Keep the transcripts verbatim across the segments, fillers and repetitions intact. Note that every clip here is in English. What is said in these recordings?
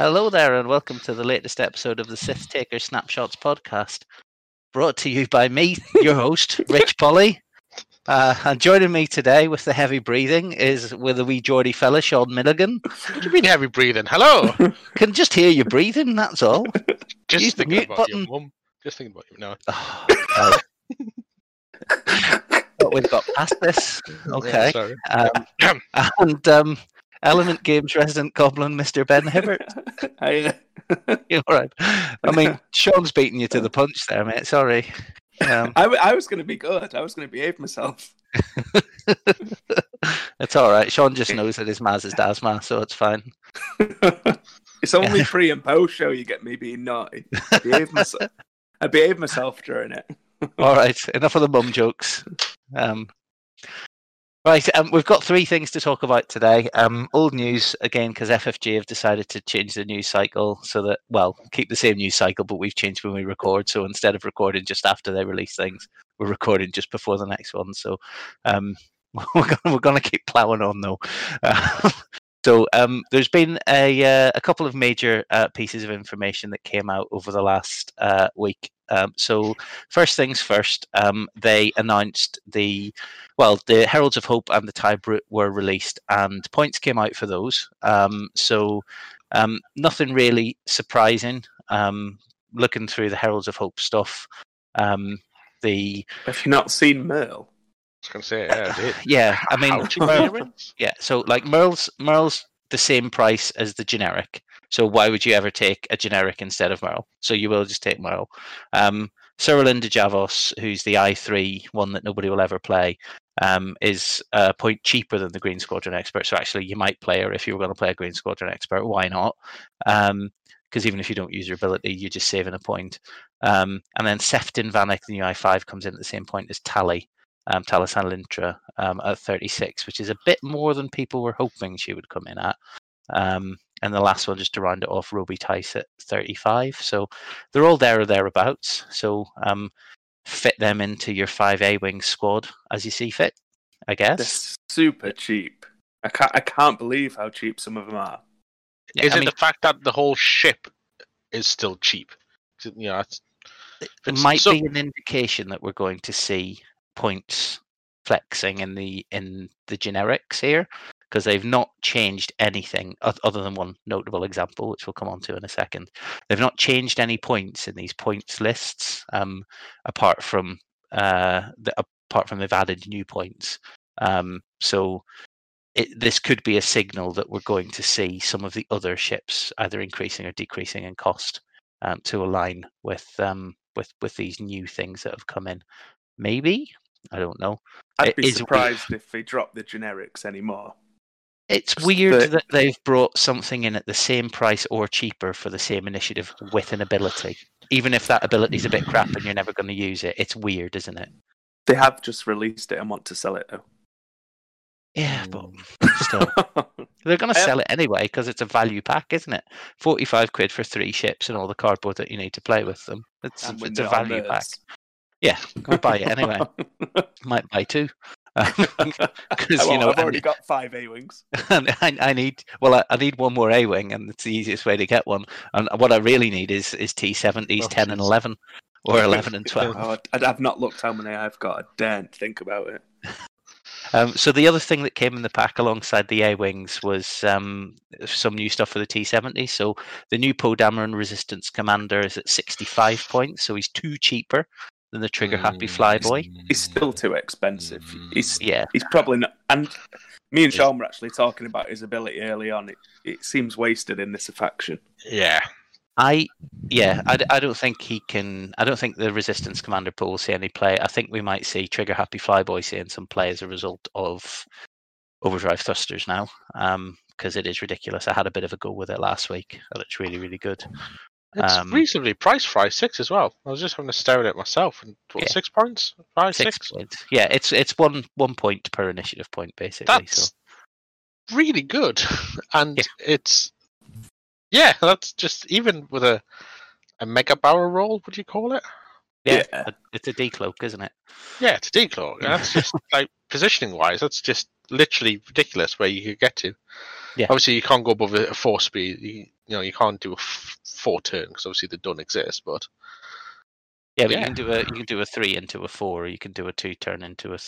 Hello there, and welcome to the latest episode of the Sith Taker Snapshots podcast, brought to you by me, your host, Rich Polly. Uh, and joining me today with the heavy breathing is with a wee Geordie fella, Sean Milligan. What do you mean heavy breathing? Hello! Can just hear you breathing, that's all. Just Use thinking about button. your mum. Just thinking about you now. Oh, uh, but we've got past this. Okay. Yeah, uh, um, and... Um, Element Games resident goblin, Mister Ben Hibbert. I, uh, You're all right. I mean, Sean's beating you to the punch there, mate. Sorry. Um, I, I was going to be good. I was going to behave myself. It's all right. Sean just knows that his Maz is Dasma, so it's fine. It's only pre and post show you get me being naughty. I behave, my, I behave myself during it. All right. Enough of the mum jokes. Um Right, um, we've got three things to talk about today. Um, old news, again, because F F G have decided to change the news cycle so that, well, keep the same news cycle, but we've changed when we record. So instead of recording just after they release things, we're recording just before the next one. So um, we're gonna, we're gonna keep ploughing on, though. Uh, so um, there's been a, uh, a couple of major uh, pieces of information that came out over the last uh, week. Um, so first things first, um, they announced the, well, the Heralds of Hope and the Tybrut were released and points came out for those. Um, so um, nothing really surprising. Um, looking through the Heralds of Hope stuff. Um, the Have you not seen Merle? I was going to say, yeah, I did. Yeah, I mean, Merle, yeah, so like Merle's, Merle's the same price as the generic. So why would you ever take a generic instead of Merle? So you will just take Merle. Um, Serolinda Javos, who's the I three one that nobody will ever play, um, is a point cheaper than the Green Squadron Expert. So actually, you might play her if you were going to play a Green Squadron Expert. Why not? Um, because even if you don't use your ability, you're just saving a point. Um, and then Sefton Vanek, the new I five, comes in at the same point as Tally, um, Talisan Lintra, um, at thirty-six, which is a bit more than people were hoping she would come in at. Um, and the last one, just to round it off, Roby Tice at thirty-five. So they're all there or thereabouts. So um, fit them into your five A-Wing squad as you see fit, I guess. They're super cheap. I can't, I can't believe how cheap some of them are. Yeah, is I it mean, the fact that the whole ship is still cheap? It, you know, it's, it might so... be an indication that we're going to see points flexing in the in the generics here, because they've not changed anything other than one notable example, which we'll come on to in a second. They've not changed any points in these points lists, um, apart from uh, the, apart from they've added new points. Um, so it, this could be a signal that we're going to see some of the other ships either increasing or decreasing in cost um, to align with um, with with these new things that have come in. Maybe, I don't know. I'd be surprised if they drop the generics anymore. It's weird but, that they've brought something in at the same price or cheaper for the same initiative with an ability. Even if that ability is a bit crap and you're never going to use it, it's weird, isn't it? They have just released it and want to sell it, though. Yeah, but still. They're going to sell it anyway because it's a value pack, isn't it? forty-five quid for three ships and all the cardboard that you need to play with them. It's, it's a value pack. Yeah, go buy it anyway. Might buy two. Because well, you know, I've already I, got five A-Wings. I, I need well, I, I need one more A-Wing, and it's the easiest way to get one. And what I really need is is T seventies, oh, ten geez. and eleven, or eleven and twelve. Oh, I've not looked how many I've got. I daren't think about it. Um, so the other thing that came in the pack alongside the A-Wings was um, some new stuff for the T seventy. So the new Poe Dameron Resistance Commander is at sixty-five points, so he's two cheaper than the trigger happy flyboy. He's still too expensive. He's yeah. He's probably not. And me and Sean were actually talking about his ability early on. It, it seems wasted in this faction. Yeah. I yeah. I, I don't think he can. I don't think the resistance commander pool will see any play. I think we might see trigger happy flyboy seeing some play as a result of overdrive thrusters now. Um, because it is ridiculous. I had a bit of a go with it last week, and it's really really good. It's um, reasonably priced for I six as well. I was just having to stare at it myself. And what, yeah. six points? Five, six? six? Points. Yeah, it's it's one one point per initiative point, basically. That's so. really good. And yeah. it's... Yeah, that's just... Even with a, a mega barrel roll, would you call it? Yeah, yeah. It's a decloak, isn't it? Yeah, it's a decloak. That's just like positioning wise, that's just literally ridiculous where you could get to. Yeah. Obviously, you can't go above a four speed. You, you know, you can't do a f- four turn because obviously they don't exist. But yeah, but yeah. you can do a you can do a three into a four, or you can do a two turn into a.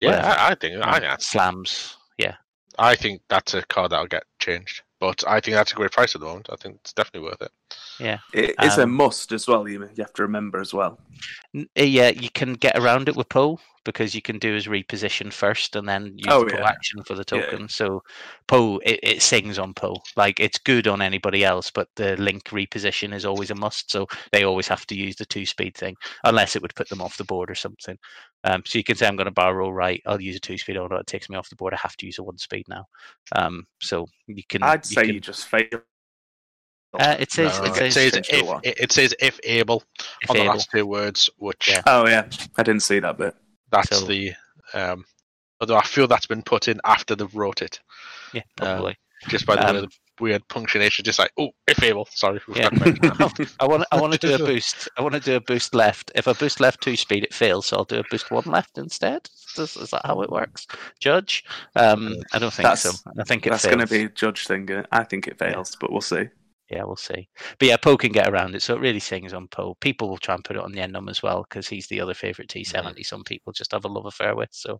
Yeah, well, I, I think um, I slams. Yeah, I think that's a card that'll get changed. But I think that's a great price at the moment. I think it's definitely worth it. Yeah, it, it's um, a must as well. You have to remember as well. Yeah, you can get around it with Poe because you can do his reposition first and then use oh, the yeah. Poe action for the token. Yeah. So Poe, it, it sings on Poe. Like it's good on anybody else, but the link reposition is always a must. So they always have to use the two speed thing unless it would put them off the board or something. Um, so you can say, I'm going to bar roll right. I'll use a two speed order. It takes me off the board. I have to use a one speed now. Um, so you can. I'd you say can, you just fail. Uh, it says, no, it, says it, says if, it says if able if on the able. last two words, which yeah. oh yeah, I didn't see that bit. That's so, the um, although I feel that's been put in after they've wrote it. Yeah, probably uh, just by the um, way the weird punctuation, just like oh, if able. Sorry, yeah. I want I want to do a boost. I want to do a boost left. If I boost left two speed, it fails, so I'll do a boost one left instead. Is, is that how it works, Judge? Um, I don't think that's, so. I think it that's going to be a Judge thing. I think it fails, yeah. but we'll see. Yeah, we'll see. But yeah, Poe can get around it, so it really sings on Poe. People will try and put it on the Endom as well because he's the other favourite T seventy. Mm-hmm. Some people just have a love affair with, so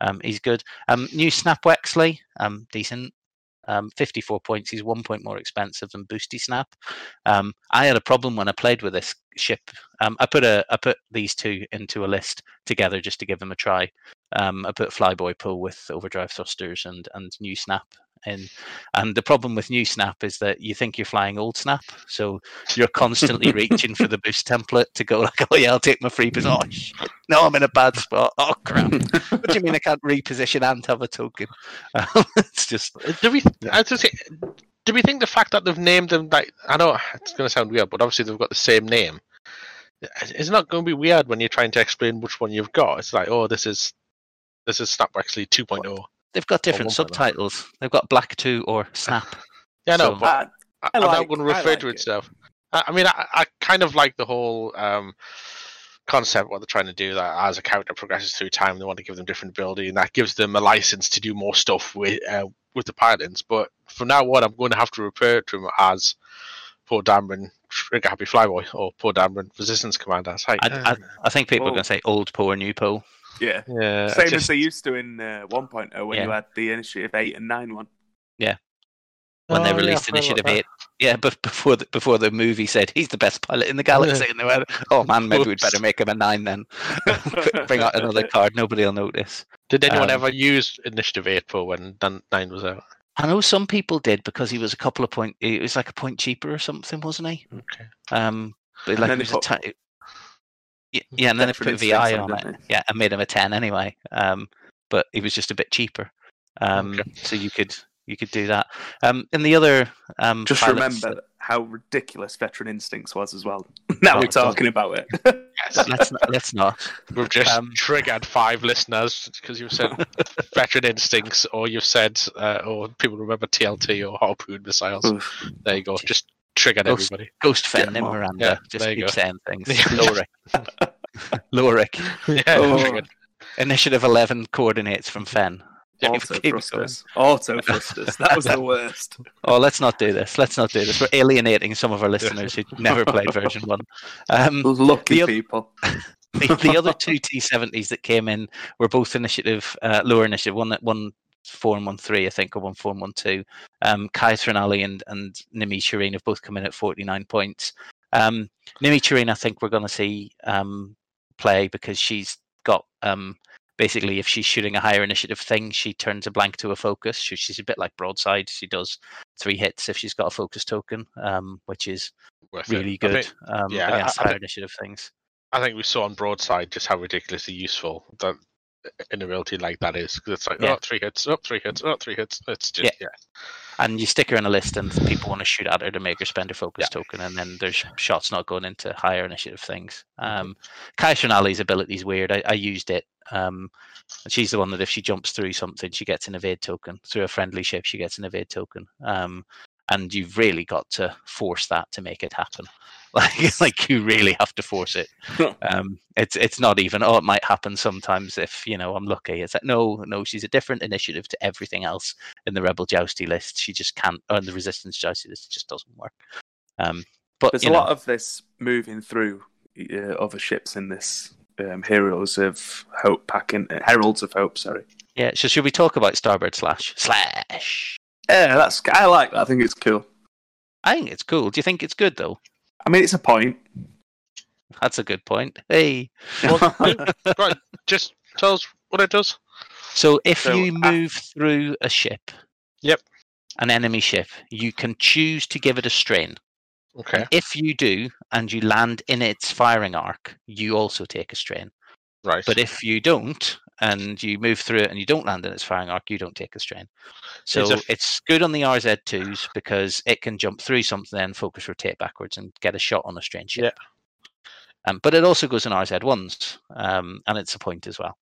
um, he's good. Um, new Snap Wexley, um, decent. Um, fifty-four points. He's one point more expensive than Boosty Snap. Um, I had a problem when I played with this ship. Um, I put a I put these two into a list together just to give them a try. Um, I put Flyboy Poe with Overdrive Thrusters and and New Snap in. And the problem with New Snap is that you think you're flying Old Snap, so you're constantly reaching for the boost template to go like, oh yeah, I'll take my free position. Oh shit, no, I'm in a bad spot. Oh crap! What do you mean I can't reposition and have a token? Um, it's just do we? I was just saying, do we think the fact that they've named them like I know it's going to sound weird, but obviously they've got the same name. It's not going to be weird when you're trying to explain which one you've got. It's like, oh, this is. This is Snap Wexley two point oh. They've got different subtitles. They've got Black two or Snap. Yeah, no, so, but I, I, I like, I'm not going to refer like to it. itself. I, I mean, I, I kind of like the whole um, concept, what they're trying to do, that as a character progresses through time, they want to give them different ability, and that gives them a license to do more stuff with uh, with the pilots. But from now on, I'm going to have to refer to them as Poe Dameron, Trigger Happy Flyboy, or Poe Dameron, Resistance Commander. Like, I, I, I think people whoa. are going to say Old Poe or New Poe. Yeah. yeah, same just, as they used to in uh, one point oh when yeah. you had the Initiative eight and nine one. Yeah, when oh, they released yeah, Initiative eight. Yeah, but before the, before the movie said he's the best pilot in the galaxy, yeah. and they were, oh man, maybe Oops. we'd better make him a nine then. Bring out another card, nobody will notice. Did anyone um, ever use Initiative eight for when nine was out? I know some people did because he was a couple of point. It was like a point cheaper or something, wasn't he? Okay. Um, but like it was pop- a t- Yeah, and then I put a V I on it. it. Yeah, I made him a ten anyway, um, but he was just a bit cheaper. Um, okay. So you could you could do that. Um, and the other um, just pilots, remember how ridiculous Veteran Instincts was as well. now we're talking about it. Yes. Let's not. Let's not. We've just um, triggered five listeners because you've said Veteran Instincts, or you've said, uh, or people remember T L T or Harpoon missiles. Oof. There you go. Just. Triggered Ghost, everybody. Ghost Fenn and Miranda. Yeah, just keep go. saying things. Lorik. Lorik. Yeah, oh. Initiative eleven coordinates from Fenn. Yeah, Auto thrusters. Auto thrusters. That was the worst. Oh, let's not do this. Let's not do this. We're alienating some of our listeners who never played version one. Um, Lucky the, people. The, the other two T seventies that came in were both initiative, uh, lower initiative. One that one. Four and one three, I think, or one four and one two. Um, Kaithrin Ali and and Nimi Chirin have both come in at forty nine points. Um, Nimi Chirin, I think we're going to see um, play because she's got um, basically if she's shooting a higher initiative thing, she turns a blank to a focus. She, she's a bit like broadside. She does three hits if she's got a focus token, um, which is Worth really it. good think, um, yeah, against I, I higher think, initiative things. I think we saw on broadside just how ridiculously useful that. In a reality like that is because it's like yeah. oh three hits, oh three hits, oh three hits. It's just yeah. yeah. And you stick her in a list, and people want to shoot at her to make her spend her focus yeah. token, and then there's shots not going into higher initiative things. Um, Kaishran Ali's ability is weird. I, I used it. Um, she's the one that if she jumps through something, she gets an evade token. Through a friendly ship, she gets an evade token. Um, and you've really got to force that to make it happen. Like, like you really have to force it. Um, it's it's not even, oh, it might happen sometimes if, you know, I'm lucky. It's like, no, no, she's a different initiative to everything else in the Rebel Jousty list. She just can't, or the Resistance Jousty list, just doesn't work. Um, but There's a know. lot of this moving through uh, other ships in this um, Heroes of Hope pack, in, uh, Heralds of Hope, sorry. Yeah, so should we talk about Starboard Slash? Slash! Yeah, that's, I like that. I think it's cool. I think it's cool. Do you think it's good, though? I mean, it's a point. That's a good point. Hey. Well, right, just tell us what it does. So if so, you move uh, through a ship, yep, an enemy ship, you can choose to give it a strain. Okay. And if you do, and you land in its firing arc, you also take a strain. Right. But if you don't, and you move through it and you don't land in its firing arc, you don't take a strain. So it's, a... it's good on the R Z twos because it can jump through something and focus rotate backwards and get a shot on a strain ship. Yeah. Um, but it also goes on R Z ones, um, and it's a point as well.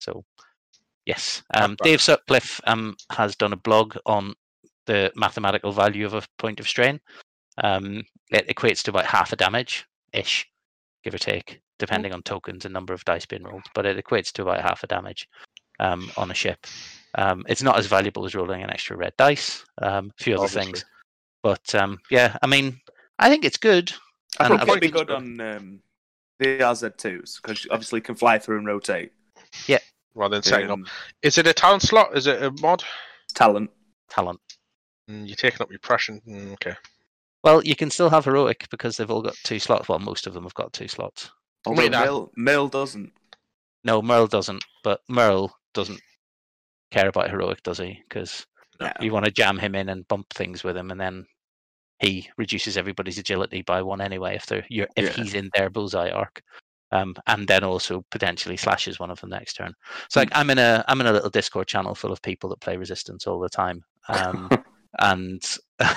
So, yes. Um, Dave Sutcliffe um, has done a blog on the mathematical value of a point of strain. Um, it equates to about half a damage-ish, give or take, depending on tokens and number of dice being rolled, but it equates to about half a damage um, on a ship. Um, it's not as valuable as rolling an extra red dice, um, a few other Obviously. things. But, um, yeah, I mean, I think it's good. I and think it'd be good on um, the R Z twos, because obviously it can fly through and rotate. Yeah. Rather than setting um, up. Is it a talent slot? Is it a mod? Talent. Talent. Mm, you're taking up your Prussian. Mm, okay. Well, you can still have heroic, because they've all got two slots. Well, most of them have got two slots. Although Merle, Merle doesn't. No, Merle doesn't. But Merle doesn't care about heroic, does he? Because no. you want to jam him in and bump things with him, and then he reduces everybody's agility by one anyway if they're you're, if yeah. he's in their bullseye arc, um, and then also potentially slashes one of them next turn. So like, mm. I'm in a I'm in a little Discord channel full of people that play Resistance all the time, um, and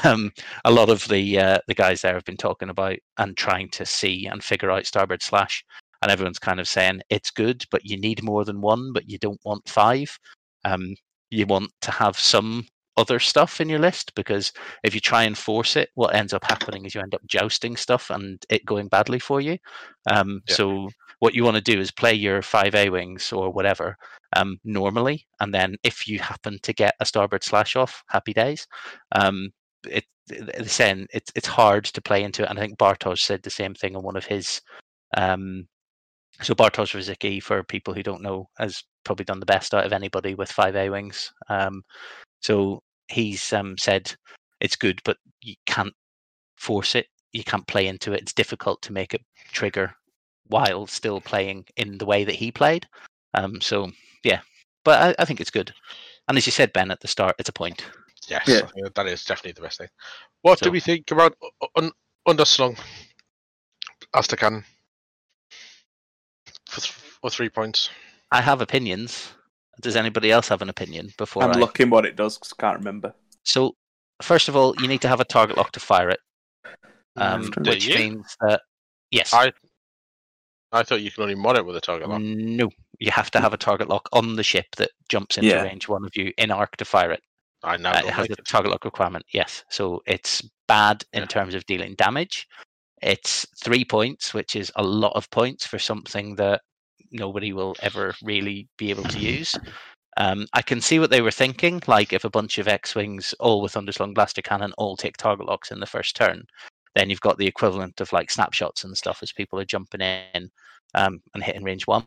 um, a lot of the uh, the guys there have been talking about and trying to see and figure out Starboard Slash, and everyone's kind of saying it's good, but you need more than one, but you don't want five. Um, you want to have some other stuff in your list, because if you try and force it, what ends up happening is you end up jousting stuff and it going badly for you. Um, yeah. So what you want to do is play your five A-wings or whatever um, normally, and then if you happen to get a Starboard Slash off, happy days. Um, it, it, saying it's it's hard to play into it, and I think Bartosz said the same thing on one of his. Um, so Bartosz Rizicki, for people who don't know, has probably done the best out of anybody with five A-wings. Um, so he's um, said it's good, but you can't force it. You can't play into it. It's difficult to make it trigger while still playing in the way that he played. Um, so, yeah. But I, I think it's good. And as you said, Ben, at the start, it's a point. Yes, yeah. That is definitely the best thing. What so, do we think about un- Underslung as the cannon for th- or three points? I have opinions. Does anybody else have an opinion before I'm I... looking what it does, because I can't remember. So, first of all, you need to have a target lock to fire it. Um, which you? means that... Yes. I I thought you can only mod it with a target lock. No. You have to have a target lock on the ship that jumps into yeah. range one of you in arc to fire it. I know. Uh, it has a target lock requirement, yes. So it's bad in yeah. terms of dealing damage. It's three points, which is a lot of points for something that nobody will ever really be able to use. Um, I can see what they were thinking. Like, if a bunch of X-Wings, all with Underslung Blaster Cannon, all take target locks in the first turn, then you've got the equivalent of like snapshots and stuff as people are jumping in um, and hitting range one.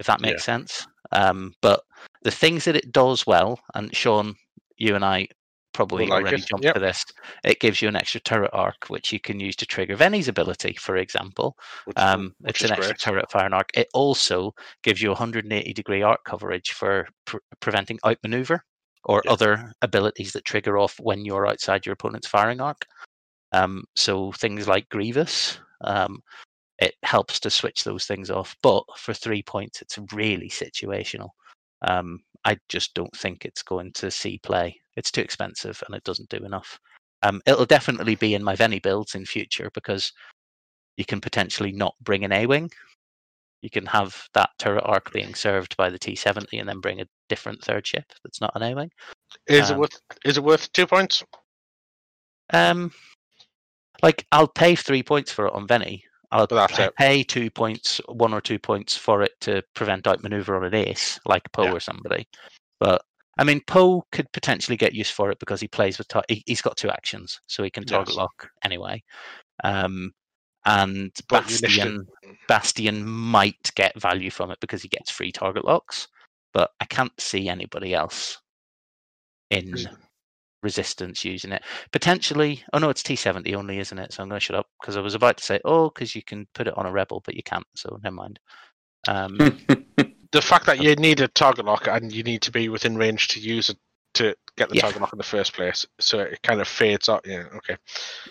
If that makes yeah. sense. Um, but the things that it does well, and Sean, you and I probably like already it. jumped yep. to this, it gives you an extra turret arc, which you can use to trigger Venny's ability, for example. Which, um, which it's an great. extra turret firing arc. It also gives you one hundred eighty degree arc coverage for pre- preventing outmaneuver or yeah. other abilities that trigger off when you're outside your opponent's firing arc. Um, so things like Grievous, um, it helps to switch those things off. But for three points, it's really situational. Um, I just don't think it's going to see play. It's too expensive and it doesn't do enough. Um, it'll definitely be in my Venny builds in future, because you can potentially not bring an A-Wing. you can have that turret arc being served by the T seventy and then bring a different third ship that's not an A-Wing. Is um, it worth? Is it worth two points? Um, like I'll pay three points for it on Venny. I'll pay it. two points, one or two points for it to prevent outmaneuver on an ace, like Poe yeah. or somebody. But I mean, Poe could potentially get use for it because he plays with. Tar- he, he's got two actions, so he can target yes. lock anyway. Um. And Bastion, Bastion might get value from it because he gets free target locks, but I can't see anybody else in Resistance, Resistance using it. Potentially, oh no, it's T seventy only, isn't it? So I'm going to shut up because I was about to say, oh, because you can put it on a Rebel, but you can't, so never mind. Um, the fact that you need a target lock and you need to be within range to use it to get the yeah. target lock in the first place, so it kind of fades out. Yeah, okay.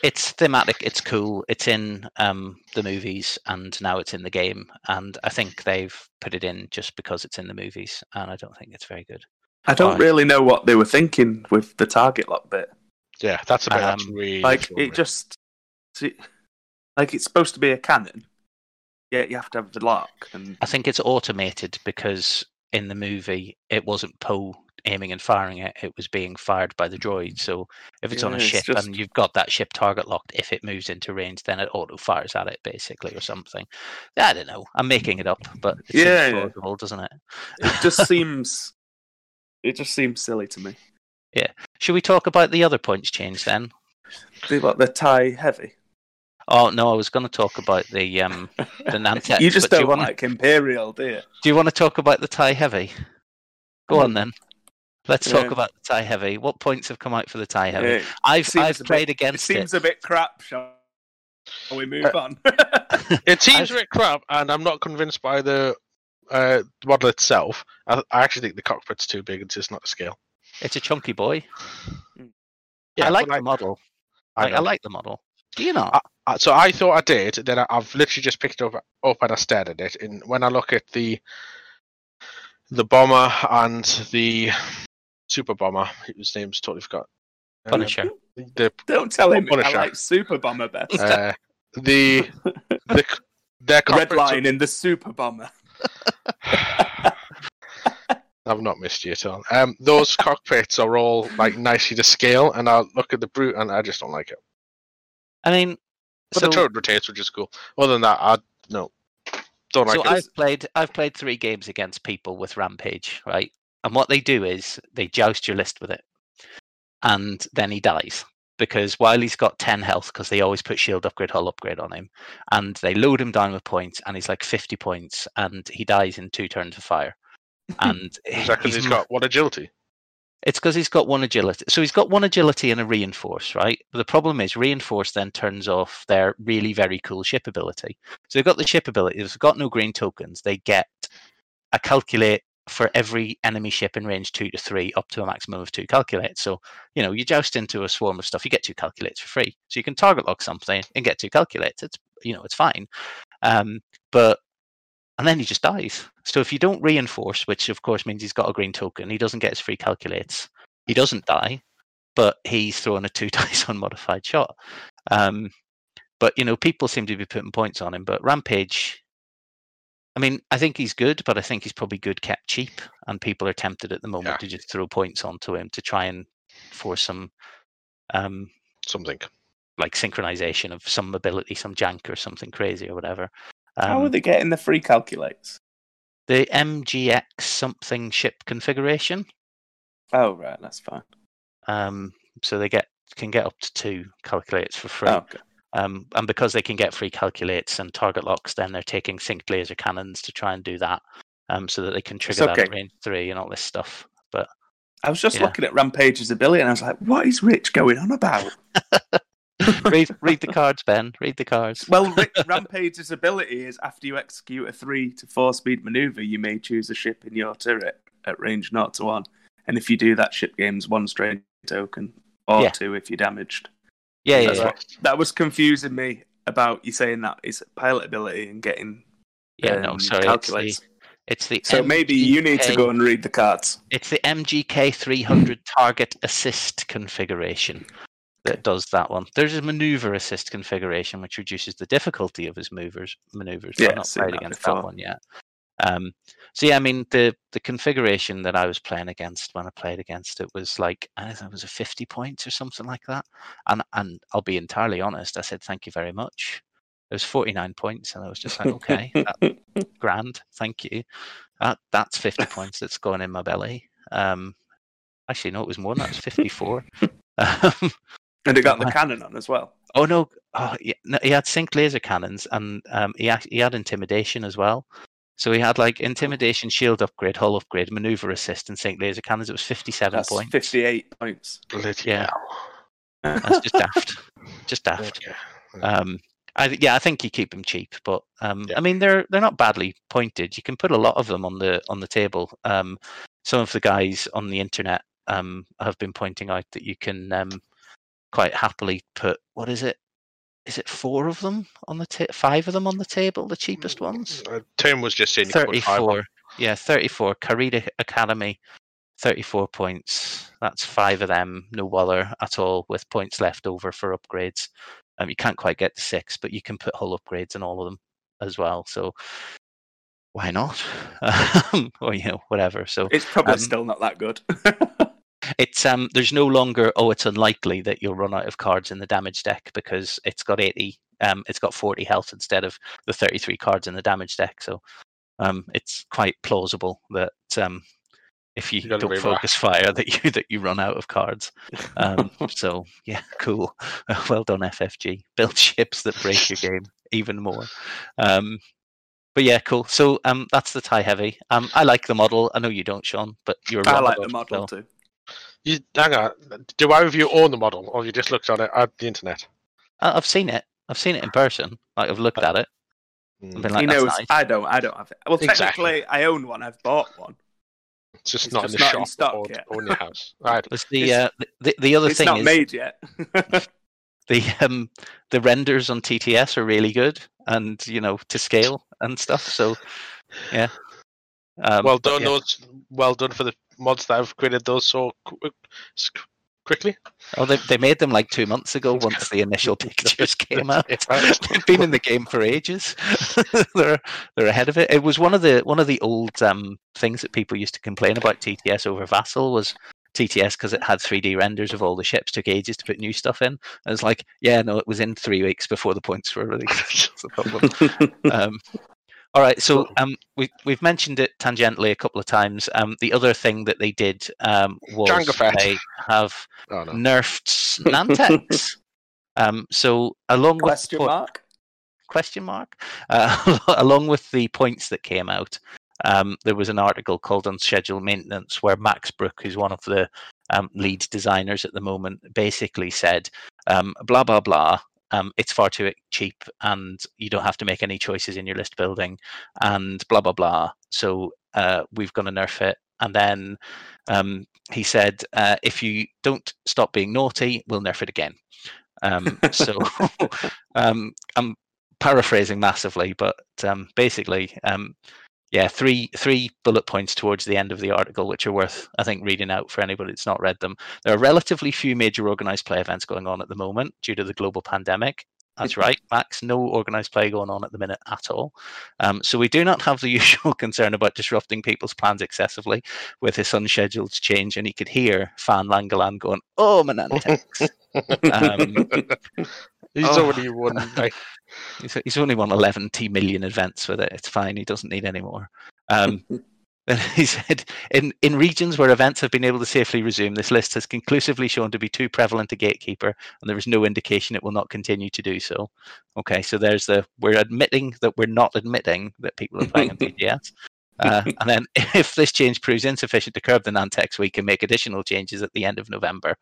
It's thematic. It's cool. It's in um, the movies, and now it's in the game. And I think they've put it in just because it's in the movies, and I don't think it's very good. I don't um, really know what they were thinking with the target lock bit. Yeah, that's a bit um, that's really like it with. just like it's supposed to be a cannon. Yeah, you have to have the lock. And I think it's automated because in the movie it wasn't Poe aiming and firing it, it was being fired by the droid. So if it's yeah, on a ship just... and you've got that ship target locked, if it moves into range, then it auto-fires at it, basically, or something. I don't know. I'm making it up, but it yeah, seems plausible, yeah. doesn't it? It just seems... It just seems silly to me. Yeah. Should we talk about the other points change, then? The, what, the Thai Heavy? Oh, no, I was going to talk about the um the Nantex. You just don't do you want like to... Imperial, do you? Do you want to talk about the Thai Heavy? Go on, then. Let's yeah. talk about the Thai Heavy. What points have come out for the Thai Heavy? Yeah. I've I've played bit, against it. Seems it. a bit crap. Shall we move uh, on? It seems I've... a bit crap, and I'm not convinced by the uh, model itself. I, I actually think the cockpit's too big. It's just not the scale. It's a chunky boy. Yeah, I like the I, model. I, like, I like the model. Do you not? I, I, so I thought I did. Then I, I've literally just picked it up, up and I stared at it. And when I look at the the bomber and the Super Bomber, whose name's totally forgot. Punisher. Um, the, Don't tell him. Punisher. I like Super Bomber best. Uh, the the their red line are... in the Super Bomber. I've not missed you at all. Um, those cockpits are all like nicely to scale, and I look at the brute, and I just don't like it. I mean, but so... the turret rotates, which is cool. Other than that, I no, don't like so it. So I've played. I've played three games against people with Rampage, right? And what they do is they joust your list with it. And then he dies. Because while he's got ten health, because they always put shield upgrade, hull upgrade on him. And they load him down with points. And he's like fifty points. And he dies in two turns of fire. And is that because he's, he's got one agility? It's because he's got one agility. So he's got one agility and a reinforce, right? But the problem is reinforce then turns off their really very cool ship ability. So they've got the ship ability. They've got no green tokens. They get a calculate for every enemy ship in range two to three, up to a maximum of two calculates. So, you know, you joust into a swarm of stuff, you get two calculates for free. So you can target lock something and get two calculates. It's, you know, it's fine. Um, but, and then he just dies. So if you don't reinforce, which of course means he's got a green token, he doesn't get his free calculates. He doesn't die, but he's throwing a two dice unmodified shot. Um, but, you know, people seem to be putting points on him, but Rampage... I mean, I think he's good, but I think he's probably good kept cheap, and people are tempted at the moment yeah. to just throw points onto him to try and force some um, something like synchronization of some ability, some jank or something crazy or whatever. Um, How are they getting the free calculates? The M G X something ship configuration. Oh right, that's fine. Um, so they get can get up to two calculates for free. Oh, okay. Um, and because they can get free calculates and target locks, then they're taking synced laser cannons to try and do that, um, so that they can trigger okay. that at range three and all this stuff. But I was just yeah. looking at Rampage's ability, and I was like, "What is Rich going on about?" read, read the cards, Ben. Read the cards. Well, Rampage's ability is after you execute a three to four speed maneuver, you may choose a ship in your turret at range naught to one, and if you do, that ship gains one strain token or yeah. two if you're damaged. Yeah, yeah, yeah. What, that was confusing me about you saying that it's pilot ability and getting yeah, um, no, sorry, calculates. It's the, it's the so M G K, maybe you need to go and read the cards. It's the M G K three hundred target assist configuration. that does that one. There's a maneuver assist configuration, which reduces the difficulty of his maneuvers. Maneuvers. Yeah, I've not played against that one yet. Um, so yeah, I mean, the, the configuration that I was playing against when I played against it was like, I don't know, it was a fifty points or something like that. And and I'll be entirely honest, I said, thank you very much. It was forty-nine points, and I was just like, okay, that, grand, thank you. That That's fifty points that's going in my belly. Um, actually, no, it was more than that, it was fifty-four. Um, and it got the I, cannon on as well. Oh, no, oh, yeah, no, he had sync laser cannons, and um, he, he had intimidation as well. So he had like intimidation, shield upgrade, hull upgrade, maneuver assist, and sync laser cannons. It was fifty-seven That's points. fifty-eight points. Yeah, that's just daft. Just daft. Okay. Um, I, yeah, I think you keep them cheap, but um, yeah. I mean they're they're not badly pointed. You can put a lot of them on the on the table. Um, some of the guys on the internet um, have been pointing out that you can um, quite happily put what is it? Is it four of them on the ta- five of them on the table? The cheapest ones. Uh, Tim was just saying thirty-four. Yeah, thirty-four. Karita Academy, thirty-four points. That's five of them, no other at all, with points left over for upgrades. Um, you can't quite get to six, but you can put hull upgrades in all of them as well. So why not? Um, or you know, whatever. So it's probably um, still not that good. It's um. There's no longer. Oh, it's unlikely that you'll run out of cards in the damage deck because it's got eighty. Um, it's got forty health instead of the thirty-three cards in the damage deck. So, um, it's quite plausible that um, if you don't focus fire, that you that you run out of cards. Um. So yeah, cool. Well done, F F G. Build ships that break your game even more. Um. But yeah, cool. So um, that's the Thai Heavy. Um, I like the model. I know you don't, Sean, but you're. I like the model too. You, hang on. Do either of you own the model, or have you just looked at it at the internet? I've seen it. I've seen it in person. Like I've looked at it. I've been like, he knows. Nice. I don't. I don't have it. Well, exactly. Technically, I own one. I've bought one. It's just it's not just in the not shop in stock or, or in your house. Right. It's the, it's, uh, the the other it's thing. It's not is made yet. the um the renders on T T S are really good, and you know to scale and stuff. So yeah. Um, well done. Yeah. Those, well done for the mods that have created those so quick, quickly. Oh, they they made them like two months ago. Once the initial pictures came out, they've been in the game for ages. they're they're ahead of it. It was one of the one of the old um, things that people used to complain about T T S over Vassal was T T S because it had three D renders of all the ships. Took ages to put new stuff in. I was like, yeah, no, it was in three weeks before the points were released. That's the problem. um, All right, so um, we, we've mentioned it tangentially a couple of times. Um, the other thing that they did um, was Jango Fett. They have oh, no. nerfed Nantex. um, so along question with... Mark? Po- question mark? Uh, along with the points that came out, um, there was an article called Unscheduled Maintenance where Max Brook, who's one of the um, lead designers at the moment, basically said, um, blah, blah, blah, Um, it's far too cheap and you don't have to make any choices in your list building and blah, blah, blah. So uh, we've got to nerf it. And then um, he said, uh, if you don't stop being naughty, we'll nerf it again. Um, so um, I'm paraphrasing massively, but um, basically, um, yeah, three three bullet points towards the end of the article, which are worth, I think, reading out for anybody that's not read them. There are relatively few major organised play events going on at the moment due to the global pandemic. That's right, Max, no organised play going on at the minute at all. Um, so we do not have the usual concern about disrupting people's plans excessively with his unscheduled change. And he could hear Fan Langolan going, oh, my Nantex. um, He's oh. already won. Like... he's, he's only won eleven T million events with it. It's fine. He doesn't need any more. Um, and he said, in, in regions where events have been able to safely resume, this list has conclusively shown to be too prevalent a gatekeeper, and there is no indication it will not continue to do so. Okay, so there's the we're admitting that we're not admitting that people are playing on T T S. Uh, and then if this change proves insufficient to curb the Nantex, we can make additional changes at the end of November.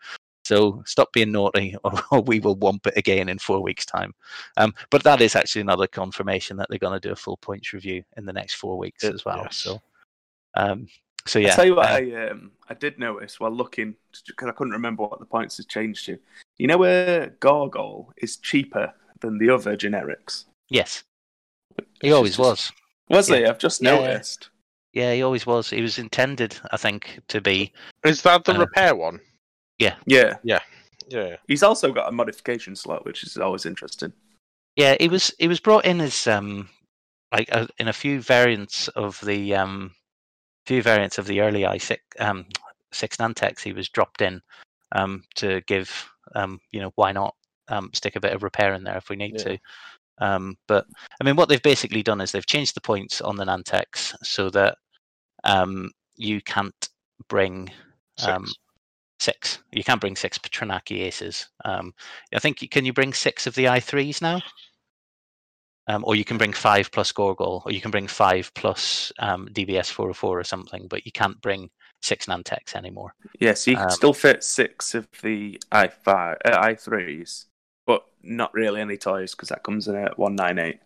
So stop being naughty or we will womp it again in four weeks' time. Um, but that is actually another confirmation that they're going to do a full points review in the next four weeks as well. Yes. So um, so yeah. I'll tell you what uh, I, um, I did notice while looking, because I couldn't remember what the points had changed to. You know where Gargoyle is cheaper than the other generics? Yes. He always was. Was yeah. he? I've just noticed. Yeah. yeah, he always was. He was intended, I think, to be... Is that the uh, repair one? Yeah, yeah, yeah. Yeah. He's also got a modification slot, which is always interesting. Yeah, it was it was brought in as um like a, in a few variants of the um few variants of the early I six um six Nantex. He was dropped in um to give um you know why not um stick a bit of repair in there if we need yeah. to. Um, but I mean, what they've basically done is they've changed the points on the Nantex so that um you can't bring um six. six. You can't bring six Patronaki Aces. Um, I think, can you bring six of the I threes now? Um, or you can bring five plus Gorgol, or you can bring five plus um, D B S four oh four or something, but you can't bring six Nantex anymore. Yeah, so you can um, still fit six of the I five, uh, I threes, but not really any toys, because that comes in at one ninety-eight.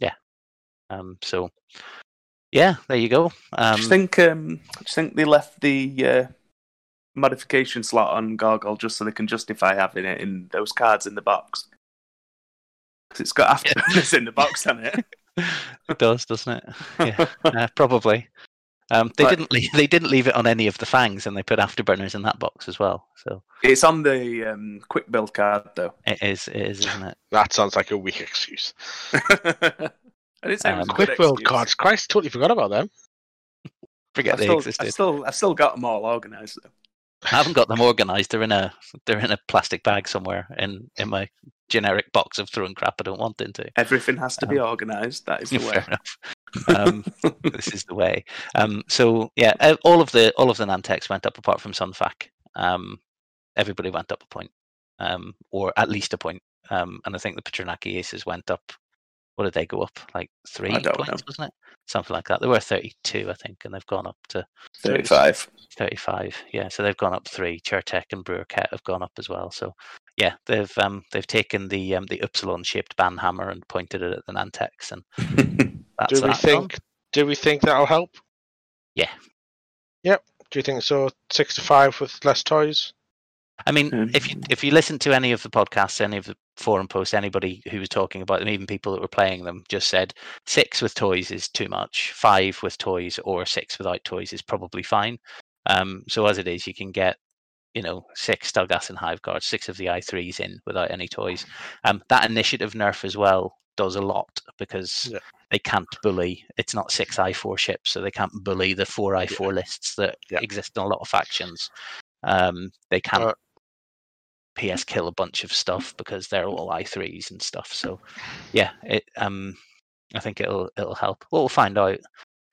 Yeah. Um, so, yeah, there you go. Um, do, you think, um, do you think they left the... Uh... modification slot on Gorgol just so they can justify having it in those cards in the box, because it's got afterburners yeah. in the box, hasn't it? It does, doesn't it? Yeah, uh, probably. Um, they but, didn't leave, they didn't leave it on any of the fangs, and they put afterburners in that box as well. So it's on the um, quick build card, though. It is, it is, isn't it? That sounds like a weak excuse. I didn't say um, it was a quick build excuse. Cards. Christ, totally forgot about them. Forget I've they still, existed. I've still, I've still got them all organised, though. I haven't got them organised. They're in a they're in a plastic bag somewhere in, in my generic box of throwing crap I don't want into. Everything has to um, be organised. That is the way. Fair enough. Um, this is the way. Um, so yeah, all of the all of the Nantex went up apart from Sunfac. Um, everybody went up a point, um, or at least a point. Um, and I think the Patronaki Aces went up. What did they go up? Like three points, know. wasn't it? Something like that. They were thirty-two, I think, and they've gone up to thirty-five. thirty-five, yeah. So they've gone up three. Chertek and Brewer Ket have gone up as well. So, yeah, they've um, they've taken the um, the Upsilon-shaped banhammer and pointed it at the Nantex, and that's do we that think? Gone. Do we think that'll help? Yeah. Yep. Do you think so? Six to five with less toys. I mean, mm. if you if you listen to any of the podcasts, any of the forum posts, anybody who was talking about them, even people that were playing them, just said six with toys is too much. Five with toys or six without toys is probably fine. Um, so as it is, you can get, you know, six Stalgas and Hive Guards, six of the I threes in without any toys. Um, that initiative nerf as well does a lot, because yeah. they can't bully. It's not six I four ships, so they can't bully the four I four yeah. lists that yeah. exist in a lot of factions. Um, they can't. Uh, P S kill a bunch of stuff because they're all I threes and stuff. So, yeah, it. Um, I think it'll it'll help. Well, we'll find out,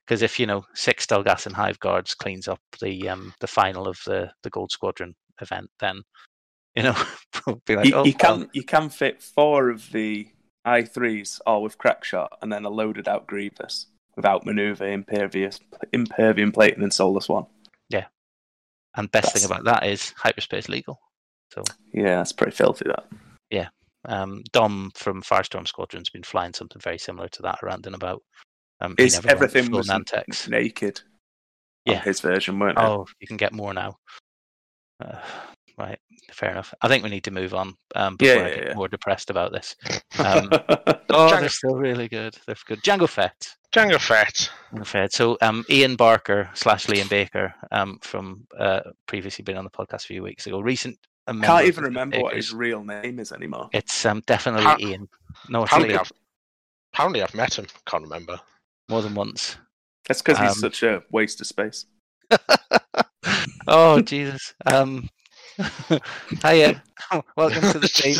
because if you know six Stalgas and Hive Guards cleans up the um the final of the, the Gold Squadron event, then you know we'll be like, you, oh, you well. can you can fit four of the I threes all with Crackshot, and then a loaded out Grievous without Maneuver, Impervious, Impervium Plating, and Soulless One. Yeah, and best That's... thing about that is hyperspace legal. So, yeah, that's pretty filthy, that. Yeah. Um, Dom from Firestorm Squadron's been flying something very similar to that around and about. Um, Is everything was Nantex. naked yeah. on his version, weren't it? Oh, you can get more now. Uh, right, fair enough. I think we need to move on um, before yeah, yeah, I get yeah. more depressed about this. Um, oh, Jango. They're still really good. They're good. Jango Fett. Jango Fett. Jango Fett. So um, Ian Barker slash Liam Baker um, from uh, previously been on the podcast a few weeks ago. Recent I can't even remember what his real name is anymore. It's um, definitely pa- Ian. No, apparently I've, apparently I've met him. Can't remember. More than once. That's because um, he's such a waste of space. Oh, Jesus. Um, hiya. Welcome to the team.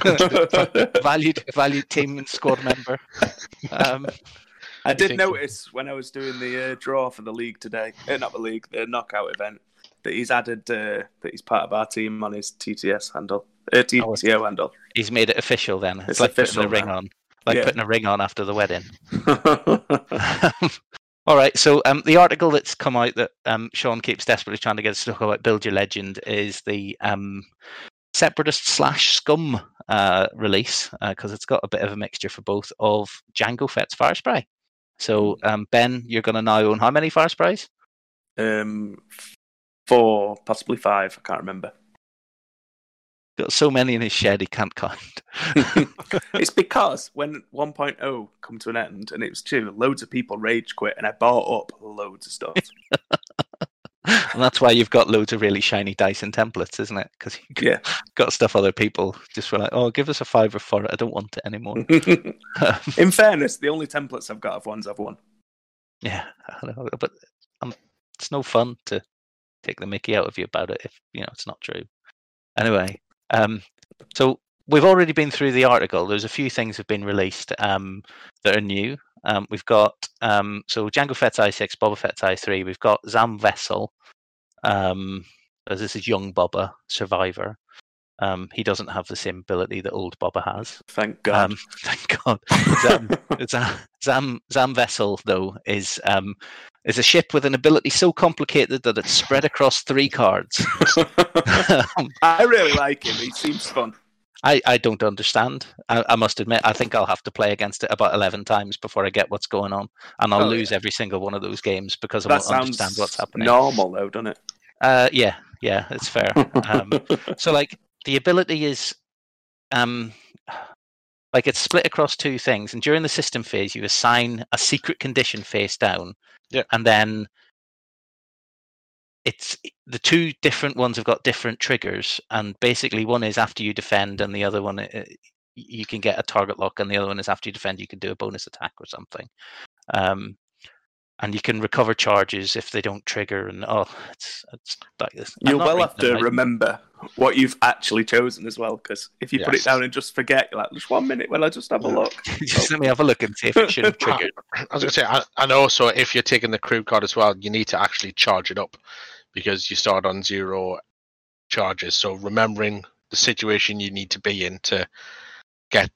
to valued, valued team and squad member. Um, I did notice when I was doing the uh, draw for the league today, uh, not the league, the knockout event, that he's added, uh, that he's part of our team on his T T S handle, uh, T T O oh, handle. He's made it official then. It's, it's like official, putting a ring man. on, like yeah. putting a ring on after the wedding. All right, so um, the article that's come out that um, Sean keeps desperately trying to get us to talk about, Build Your Legend, is the um, Separatist slash Scum uh, release, because uh, it's got a bit of a mixture for both of Jango Fett's Fire Spray. So, um, Ben, you're going to now own how many Fire Sprays? Um. Four, possibly five, I can't remember. Got so many in his shed he can't count. It's because when one point oh come to an end, and it was true, loads of people rage quit, and I bought up loads of stuff. And that's why you've got loads of really shiny Dyson templates, isn't it? Because you've got, yeah. got stuff other people just were like, oh, give us a fiver for it. I don't want it anymore. In fairness, the only templates I've got are ones I've won. Yeah, I know, but um, it's no fun to take the mickey out of you about it if, you know, it's not true. Anyway, um, so we've already been through the article. There's a few things have been released um, that are new. Um, we've got, um, so Jango Fett's I six, Boba Fett's I three. We've got Zam Vessel, um, as this is Young Boba, Survivor. Um, he doesn't have the same ability that old Boba has. Thank God. Um, thank God. Zam, Zam, Zam, Zam Vessel, though, is um, is a ship with an ability so complicated that it's spread across three cards. um, I really like him. He seems fun. I, I don't understand. I, I must admit, I think I'll have to play against it about eleven times before I get what's going on, and I'll oh, lose yeah. every single one of those games because that I won't understand what's happening. Normal, though, doesn't it? Uh, yeah, yeah, it's fair. um, so, like, the ability is, um, like, it's split across two things, and during the system phase, you assign a secret condition face down, yeah. and then it's the two different ones have got different triggers, and basically one is after you defend, and the other one uh, you can get a target lock, and the other one is after you defend you can do a bonus attack or something, um, and you can recover charges if they don't trigger. And oh, it's, it's like this. You'll well have to right. remember what you've actually chosen as well, because if you yes. put it down and just forget, you're like, just one minute, well, I'll just have a look. Just let me have a look and see if it should have triggered. I was going to say, and also if you're taking the crew card as well, you need to actually charge it up, because you start on zero charges. So remembering the situation you need to be in to get,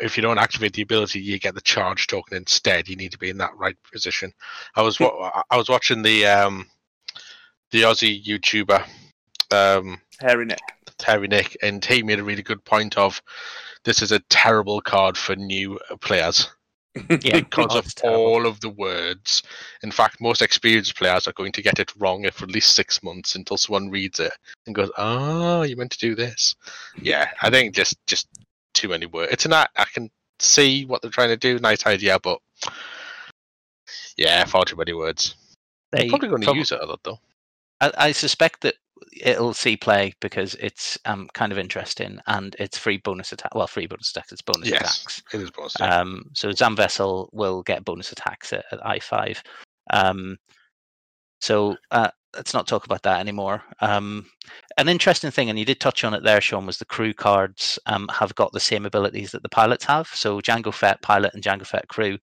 if you don't activate the ability, you get the charge token instead. You need to be in that right position. I was I was watching the um, the Aussie YouTuber um, Hairy Nick, Hairy Nick, and he made a really good point of this is a terrible card for new players. Yeah, because of all of the words. In fact, most experienced players are going to get it wrong for at least six months until someone reads it and goes, "Oh, you meant to do this." Yeah, I think just just too many words. It's an I can see what they're trying to do. Nice idea, but yeah, far too many words. They they're probably going to prob- use it a lot, though. I, I suspect that it'll see play because it's um kind of interesting, and it's free bonus attack. Well, free bonus attacks. It's bonus yes, attacks. It is bonus attacks. Um, so Zam Vessel will get bonus attacks at, at I five. Um, so uh, let's not talk about that anymore. Um, an interesting thing, and you did touch on it there, Sean, was the crew cards um have got the same abilities that the pilots have. So Jango Fett pilot and Jango Fett crew,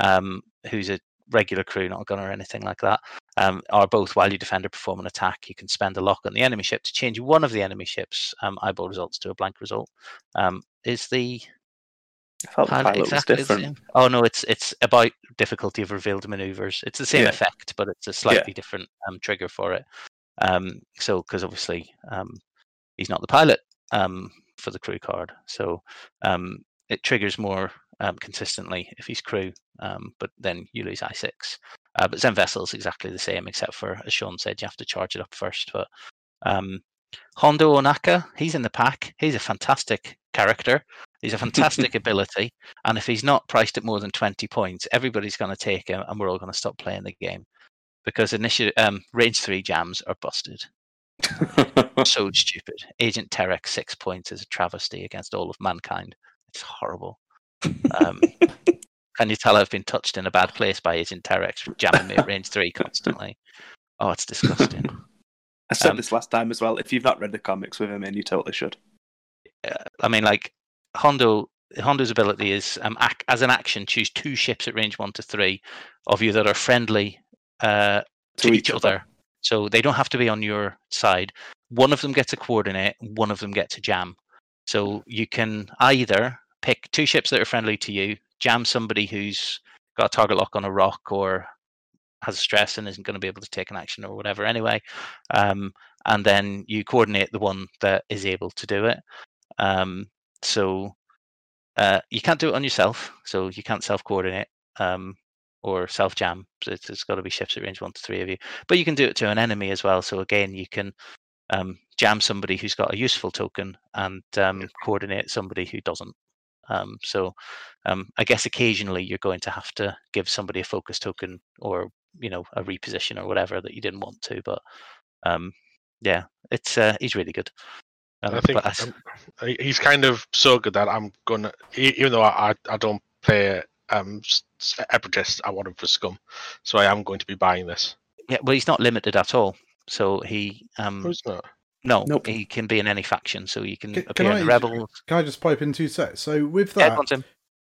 um, who's a regular crew, not a gunner or anything like that, um, are both, while you defend or perform an attack, you can spend a lock on the enemy ship to change one of the enemy ship's um, eyeball results to a blank result. Um, is the I felt pilot, the pilot exactly was different? Oh no, it's it's about difficulty of revealed maneuvers. It's the same yeah. effect, but it's a slightly yeah. different um, trigger for it. Um, so because obviously um, he's not the pilot um, for the crew card, so um, it triggers more Um, consistently if he's crew, um, but then you lose I six. Uh, but Zam Vessel is exactly the same, except for, as Sean said, you have to charge it up first. But um, Hondo Onaka, he's in the pack. He's a fantastic character. He's a fantastic ability. And if he's not priced at more than twenty points, everybody's going to take him, and we're all going to stop playing the game. Because initial, um, range three jams are busted. So stupid. Agent Terek, six points, is a travesty against all of mankind. It's horrible. um, can you tell I've been touched in a bad place by Agent Terek for jamming me at range three constantly? Oh, it's disgusting. I said um, this last time as well. If you've not read the comics with him in, you totally should. Uh, I mean, like, Hondo, Hondo's ability is, um, ac- as an action, choose two ships at range one to three of you that are friendly uh, to, to each, each other. other. So they don't have to be on your side. One of them gets a coordinate, one of them gets a jam. So you can either pick two ships that are friendly to you, jam somebody who's got a target lock on a rock or has stress and isn't going to be able to take an action or whatever anyway, um, and then you coordinate the one that is able to do it. Um, so uh, you can't do it on yourself, so you can't self-coordinate um, or self-jam. So it's, it's got to be ships at range one to three of you. But you can do it to an enemy as well. So again, you can um, jam somebody who's got a useful token and um, coordinate somebody who doesn't. Um, so um, I guess occasionally you're going to have to give somebody a focus token or, you know, a reposition or whatever that you didn't want to, but um, yeah, it's uh, he's really good. Um, I think but I, um, he's kind of so good that I'm gonna, even though I I don't play um Apogist, I want him for Scum, so I am going to be buying this. Yeah, well, he's not limited at all, so he um. Who's not? No, nope. He can be in any faction, so you can, can appear can in the I, Rebels. Can I just pipe in two sets? So with that, yeah,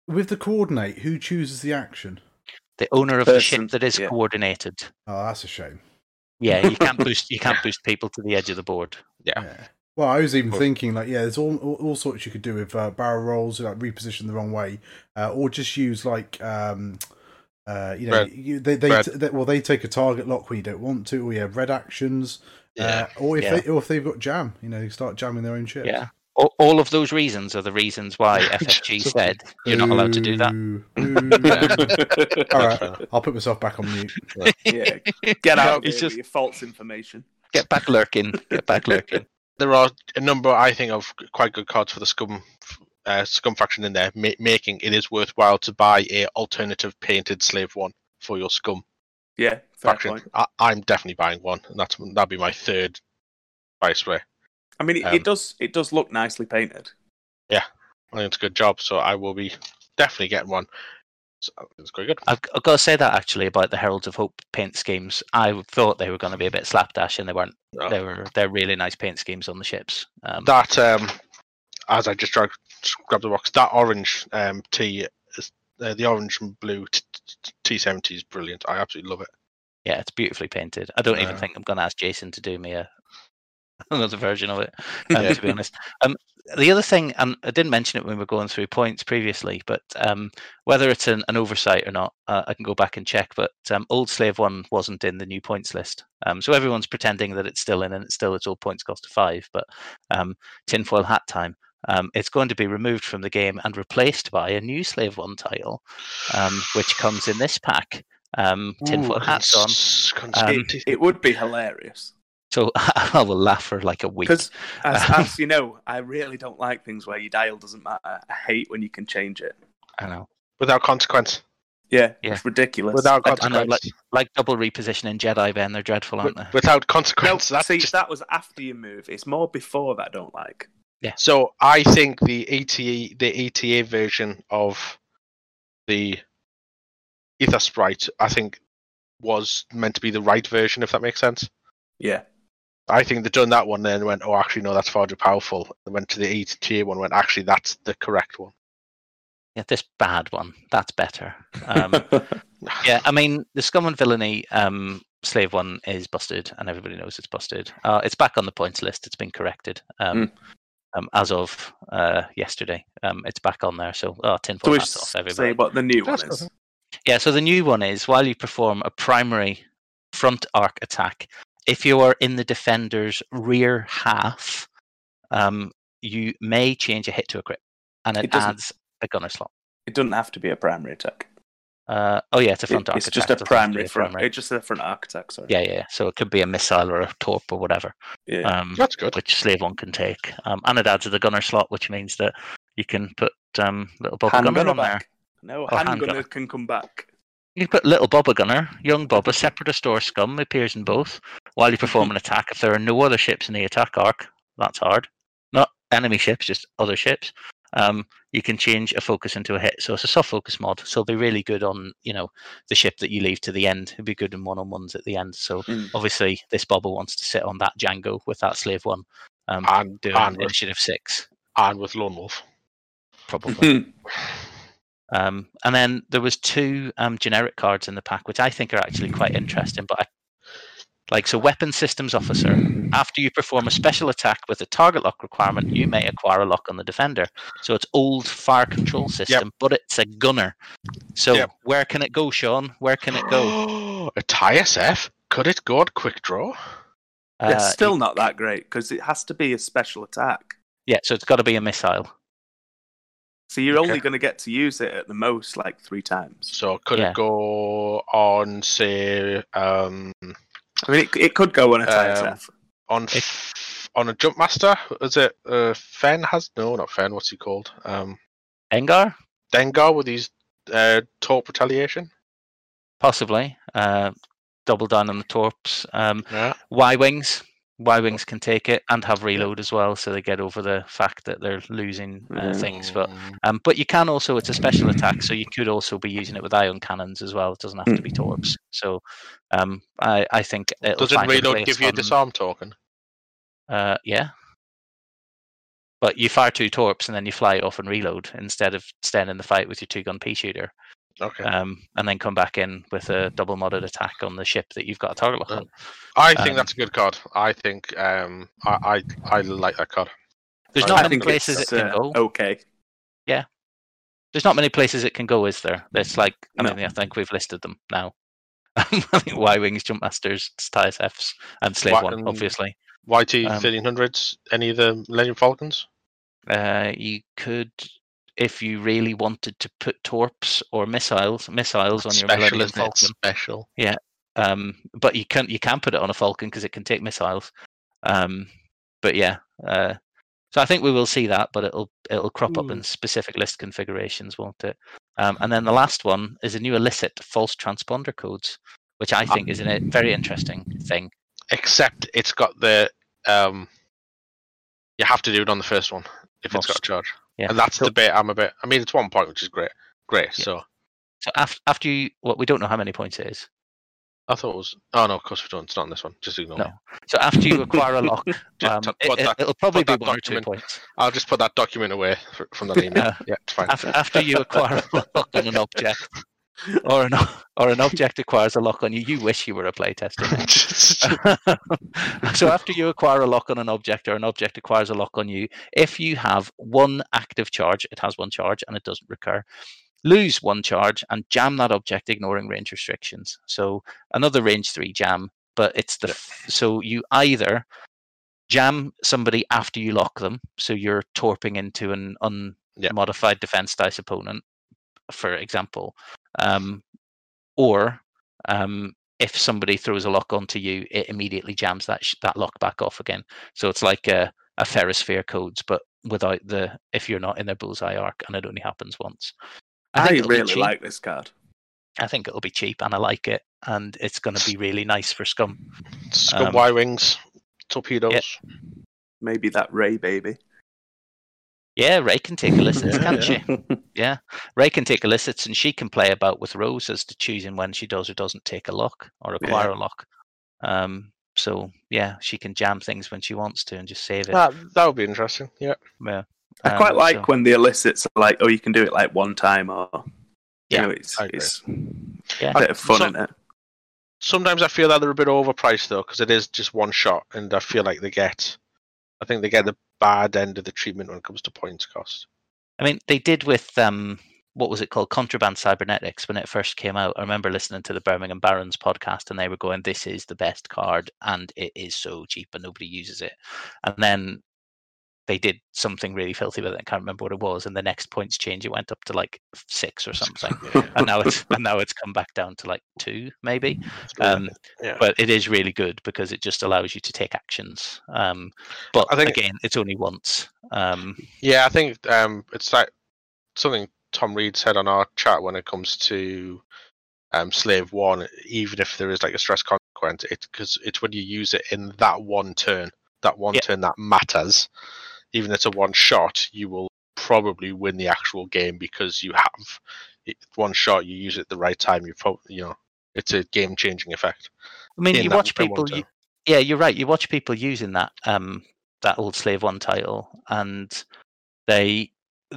with the coordinate, who chooses the action? The owner of Person, the ship that is yeah. coordinated. Oh, that's a shame. Yeah, you can't boost. You can't boost people to the edge of the board. Yeah. yeah. Well, I was even thinking like, yeah, there's all all, all sorts you could do with uh, barrel rolls, like reposition the wrong way, uh, or just use like. Um, Uh, you know, red. You, they they, t- they well they take a target lock when you don't want to, or you have red actions, yeah. uh, or if yeah. they or if they've got jam, you know, they start jamming their own ships. Yeah, all, all of those reasons are the reasons why F F G said you're not allowed to do that. All right, I'll put myself back on mute. Right. Yeah, get out! It's just your false information. Get back lurking! Get back lurking! There are a number, I think, of quite good cards for the Scum. Uh, Scum faction in there, ma- making it is worthwhile to buy a alternative painted slave one for your Scum. Yeah, faction. I- I'm definitely buying one, and that's that'd be my third buy spray. I mean, it, um, it does it does look nicely painted. Yeah, I think it's a good job. So I will be definitely getting one. So it's quite good. I've, I've got to say that actually about the Heralds of Hope paint schemes. I thought they were going to be a bit slapdash, and they weren't. No. They were they're really nice paint schemes on the ships. Um, that um, as I just tried. Grab the box. That orange um, T, uh, the orange and blue T seventy is brilliant. I absolutely love it. Yeah, it's beautifully painted. I don't yeah. even think I'm going to ask Jason to do me a another version of it, um, yeah. to be honest. Um, the other thing, and I didn't mention it when we were going through points previously, but um, whether it's an, an oversight or not, uh, I can go back and check, but um, Old Slave one wasn't in the new points list. Um, so everyone's pretending that it's still in, and it's still its old points cost of five, but um, tinfoil hat time. Um, it's going to be removed from the game and replaced by a new Slave One title, um, which comes in this pack. Um, tinfoil hats on. Um, it, it would be hilarious. So I will laugh for like a week. Because, as, as you know, I really don't like things where your dial doesn't matter. I hate when you can change it. I know. Without consequence. Yeah, yeah. It's ridiculous. Without consequence. I, I know, like, like double repositioning Jedi, Ben, they're dreadful, aren't they? Without consequence. No, that's see, just... that was after you move. It's more before that I don't like. Yeah. So I think the E T A, the E T A version of the Ether Sprite, I think, was meant to be the right version, if that makes sense. Yeah. I think they've done that one, then went, oh, actually, no, that's far too powerful. They went to the E T A one, went, actually, that's the correct one. Yeah, this bad one. That's better. Um, yeah, I mean, the Scum and Villainy um, Slave one is busted, and everybody knows it's busted. Uh, it's back on the points list. It's been corrected. Um, mm. Um, as of uh, yesterday, um, it's back on there. So, oh, tinfoil hats off, everybody. Say what the new That's one is. Yeah, so the new one is while you perform a primary front arc attack, if you are in the defender's rear half, um, you may change a hit to a crit, and it, it adds a gunner slot. It doesn't have to be a primary attack. Uh, oh yeah, it's a front it, arc it's attack. It's just a primary front. It's just a front arc attack. Sorry. Yeah, yeah. So it could be a missile or a torp or whatever. Yeah, um, that's good. Which Slave One can take, um, and it adds to the gunner slot, which means that you can put um, little Boba Gunner on back. there. No, hand, hand gunner, gunner can come back. You can put little Boba Gunner, young Boba, Separatist or Scum appears in both while you perform an attack. If there are no other ships in the attack arc, that's hard. Not enemy ships, just other ships. Um, you can change a focus into a hit, so it's a soft focus mod. So it'll be really good on, you know, the ship that you leave to the end. It'll be good in one-on-ones at the end. So mm. obviously, this Boba wants to sit on that Jango with that Slave One, um, and doing and Initiative with, Six, and with Lone Wolf, probably. um, and then there was two um, generic cards in the pack, which I think are actually quite interesting. But I, like, so Weapon Systems Officer. After you perform a special attack with a target lock requirement, you may acquire a lock on the defender. So it's old fire control system, yep. but it's a gunner. So yep. where can it go, Sean? Where can it go? A T I S F? Could it go on quick draw? Uh, it's still it, not that great because it has to be a special attack. Yeah, so it's got to be a missile. So you're okay. only going to get to use it at the most like three times. So could yeah. it go on, say... Um, I mean, it, it could go on a T I S F. Um, On f- on a jump master, is it uh, Fen has no, not Fen. What's he called? Um, Dengar. Dengar with his uh, torp retaliation, possibly. Uh, double down on the torps. Um, yeah. Y-Wings. Y-Wings can take it and have reload as well, so they get over the fact that they're losing uh, things. But um, but you can also, it's a special attack, so you could also be using it with ion cannons as well. It doesn't have to be torps. So um, I, I think it'll Doesn't reload give you a disarm token? Uh, yeah. But you fire two torps and then you fly off and reload instead of staying in the fight with your two-gun pea shooter. Okay. Um, and then come back in with a double modded attack on the ship that you've got a target lock on. I think um, that's a good card. I think um, I, I I like that card. There's not I many places it can uh, go. Okay. Yeah. There's not many places it can go, is there? It's like, I no. mean, I think we've listed them now. I think Y-Wings, Jump Masters, T I S Fs, and Slave y- One, obviously. Y T thirteen hundreds, um, any of the Legend Falcons? Uh, you could... If you really wanted to put torps or missiles, missiles on your Millennium Falcon, special, yeah. Um, but you can you can put it on a Falcon because it can take missiles. Um, but yeah, uh, so I think we will see that, but it'll it'll crop mm. up in specific list configurations, won't it? Um, and then the last one is a new illicit false transponder codes, which I think um, is a very interesting thing. Except it's got the um, you have to do it on the first one if Most. It's got a charge. Yeah. And that's so, the bit I'm a bit... I mean, it's one point, which is great. Great, yeah. so... So after, after you... Well, we don't know how many points it is. I thought it was... Oh, no, of course we don't. It's not in this one. Just ignore no. it. So after you acquire a lock, um, t- it, that, it'll probably be one document, or two points. I'll just put that document away for, from that email. Uh, yeah, it's fine. After, after you acquire a lock on an object, or an or an object acquires a lock on you, you wish you were a playtester. So after you acquire a lock on an object, or an object acquires a lock on you, if you have one active charge, it has one charge and it doesn't recur, lose one charge and jam that object, ignoring range restrictions. So another range three jam, but it's the f- so you either jam somebody after you lock them, so you're torping into an unmodified yeah. defense dice opponent, for example. Um, or um, if somebody throws a lock onto you, it immediately jams that sh- that lock back off again. So it's like a, a ferrosphere codes, but without the if you're not in their bullseye arc, and it only happens once. I, think I really like this card. I think it'll be cheap, and I like it, and it's going to be really nice for Scum. Scum um, Y-Wings, torpedoes. Yeah. Maybe that Ray baby. Yeah, Ray can take illicits, yeah, can't yeah. she? Yeah, Ray can take illicits, and she can play about with Rose as to choosing when she does or doesn't take a lock or acquire yeah. a lock. Um, so, yeah, she can jam things when she wants to and just save it. That, that would be interesting, yeah. yeah. I um, quite like so. when the illicits are like, oh, you can do it like one time or... Yeah, you know, it's, it's yeah. a bit of fun, so, isn't it? Sometimes I feel that they're a bit overpriced, though, because it is just one shot, and I feel like they get... I think they get the bad end of the treatment when it comes to points cost. I mean, they did with, um, what was it called, Contraband Cybernetics, when it first came out. I remember listening to the Birmingham Barons podcast, and they were going, this is the best card, and it is so cheap, and nobody uses it. And then they did something really filthy with it. I can't remember what it was. And the next points change, it went up to like six or something. yeah. And now it's and now it's come back down to like two, maybe. Um, yeah. But it is really good because it just allows you to take actions. Um, but I think, again, it's only once. Um, yeah, I think um, it's like something Tom Reed said on our chat when it comes to um, Slave One. Even if there is like a stress consequence, it's because it's when you use it in that one turn, that one yep. turn that matters. Even if it's a one shot, you will probably win the actual game because you have it, one shot. You use it at the right time. You probably, you know, it's a game changing effect. I mean, you watch people. You, yeah, you're right. You watch people using that um, that old Slave One title, and they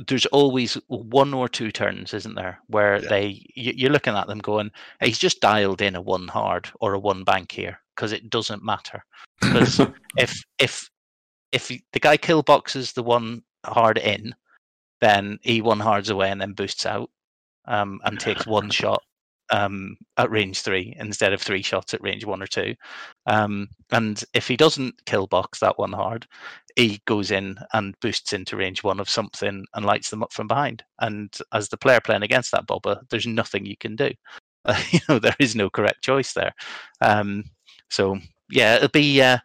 there's always one or two turns, isn't there, where yeah. they you, you're looking at them going, hey, he's just dialed in a one hard or a one bank here because it doesn't matter because if if If the guy kill boxes the one hard in, then he one hards away and then boosts out um, and takes one shot um, at range three instead of three shots at range one or two. Um, and if he doesn't kill box that one hard, he goes in and boosts into range one of something and lights them up from behind. And as the player playing against that Boba, there's nothing you can do. you know, there is no correct choice there. Um, so, yeah, it'll be... Uh,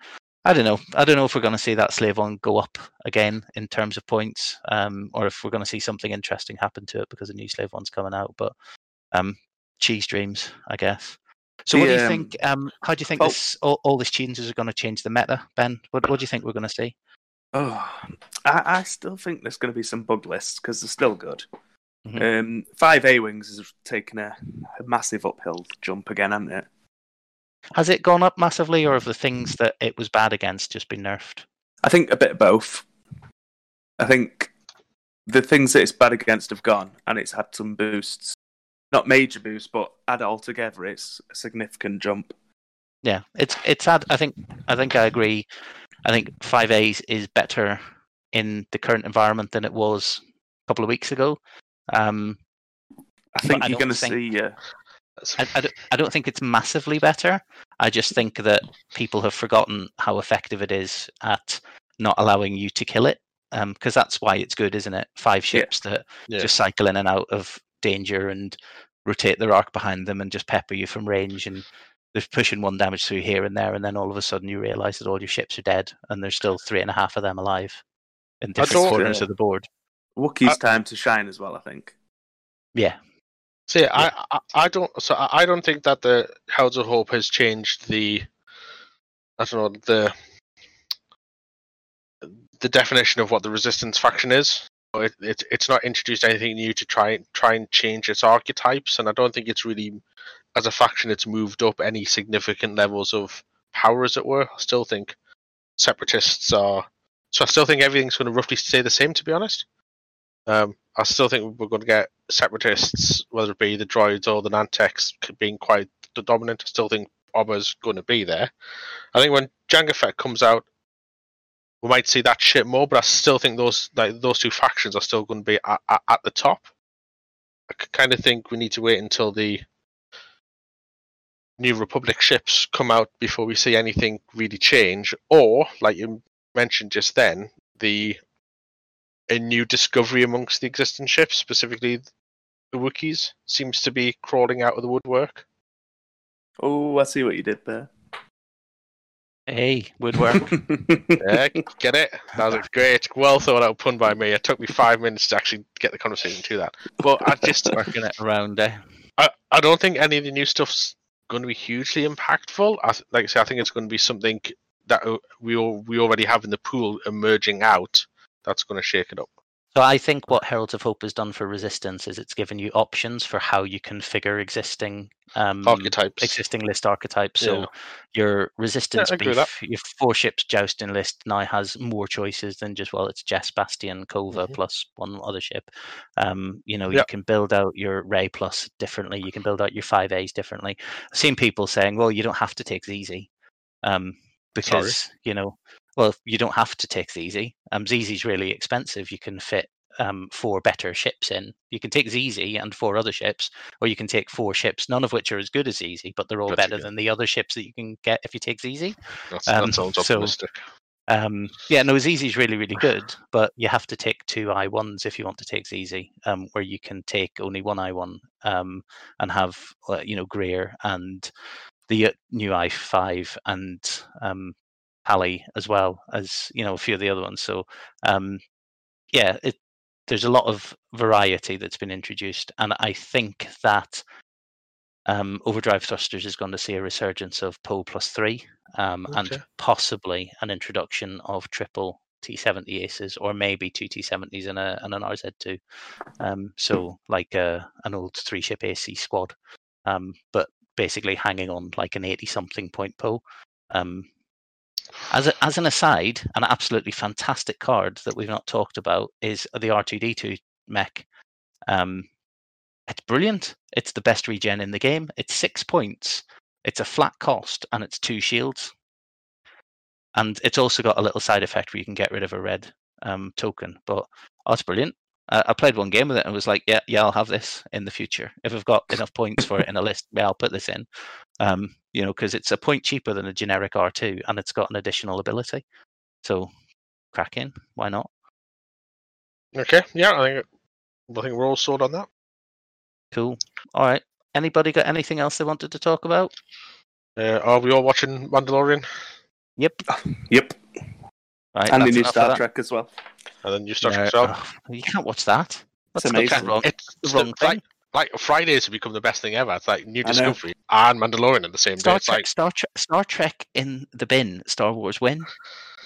I don't know. I don't know if we're going to see that Slave One go up again in terms of points, um, or if we're going to see something interesting happen to it because a new Slave One's coming out. But um, cheese dreams, I guess. So the, what do you um, think? Um, how do you think oh, this all, all these changes are going to change the meta, Ben? What, what do you think we're going to see? Oh, I, I still think there's going to be some bug lists because they're still good. Mm-hmm. Um, five A-Wings has taken a, a massive uphill jump again, hasn't it? Has it gone up massively, or have the things that it was bad against just been nerfed? I think a bit of both. I think the things that it's bad against have gone, and it's had some boosts. Not major boosts, but add it all together, it's a significant jump. Yeah, it's it's had. I think I think I agree. I think five A's is better in the current environment than it was a couple of weeks ago. Um, I think you're going to see. Yeah. I, I, don't, I don't think it's massively better. I just think that people have forgotten how effective it is at not allowing you to kill it, because um, that's why it's good, isn't it? Five ships yeah. that yeah. just cycle in and out of danger and rotate their arc behind them and just pepper you from range, and they're pushing one damage through here and there, and then all of a sudden you realise that all your ships are dead and there's still three and a half of them alive in different corners yeah. of the board. Wookiee's time to shine as well, I think. Yeah. See, I, I, I don't. So I don't think that the Heralds of Hope has changed the, I don't know, the the definition of what the Resistance faction is. It, it it's not introduced anything new to try try and change its archetypes, and I don't think it's really, as a faction, it's moved up any significant levels of power, as it were. I still think Separatists are. So I still think everything's going to roughly stay the same, to be honest. Um, I still think we're going to get Separatists, whether it be the droids or the Nantex, being quite dominant. I still think Oba's going to be there. I think when Jango Fett comes out, we might see that shit more, but I still think those like, those two factions are still going to be at, at, at the top. I kind of think we need to wait until the New Republic ships come out before we see anything really change. Or, like you mentioned just then, the... a new discovery amongst the existing ships, specifically the Wookiees, seems to be crawling out of the woodwork. Oh, I see what you did there. Hey, woodwork. Yeah, get it? That was a great, well thought out pun by me. It took me five minutes to actually get the conversation to that. But I just working it around. Eh? I I don't think any of the new stuff's going to be hugely impactful. I th- like I say, I think it's going to be something that we all, we already have in the pool emerging out. That's going to shake it up. So I think what Heralds of Hope has done for Resistance is it's given you options for how you configure existing um, archetypes, existing list archetypes. Yeah. So your Resistance yeah, beef, your four ships jousting list now has more choices than just, well, it's Jess, Bastion, Kova mm-hmm. plus one other ship. Um, you know, yeah. you can build out your Ray plus differently. You can build out your five A's differently. I've seen people saying, well, you don't have to take Z Z um, because, Sorry. you know, Well, you don't have to take Z Z. Um, Z Z's really expensive. You can fit um, four better ships in. You can take Z Z and four other ships, or you can take four ships, none of which are as good as Z Z, but they're all that's better good. than the other ships that you can get if you take Z Z. That's, um, that sounds optimistic. So, um, yeah, no, Z Z's really, really good, but you have to take two I ones if you want to take Z Z, um, where you can take only one I one um, and have, uh, you know, Greer and the new I five and... Um, Pally as well as, you know, a few of the other ones. So, um, yeah, it, there's a lot of variety that's been introduced. And I think that um, Overdrive Thrusters is going to see a resurgence of Poe plus three um, okay. and possibly an introduction of triple T seventy aces, or maybe two T seventies and, a, and an R Z two. Um, so like a, an old three-ship A C squad, um, but basically hanging on like an eighty-something point Poe. Um, As a, as an aside, an absolutely fantastic card that we've not talked about is the R two D two mech. Um, it's brilliant. It's the best regen in the game. It's six points. It's a flat cost, and it's two shields. And it's also got a little side effect where you can get rid of a red um, token. But oh, it's brilliant. Uh, I played one game with it and was like, yeah, yeah, I'll have this in the future. If I've got enough points for it in a list, yeah, I'll put this in. Um, you know, because it's a point cheaper than a generic R two, and it's got an additional ability. So, crack in. Why not? Okay. Yeah, I think I think we're all sold on that. Cool. All right. Anybody got anything else they wanted to talk about? Uh, are we all watching Mandalorian? Yep. Yep. Right, and the new Star Trek as well. And then you start yeah. yourself. Oh, you can't watch that. That's amazing. Wrong, it's the wrong thing. Like, like Fridays have become the best thing ever. It's like New Discovery and Mandalorian in the same Star day. It's Trek, like... Star Trek, Star Trek in the bin. Star Wars win.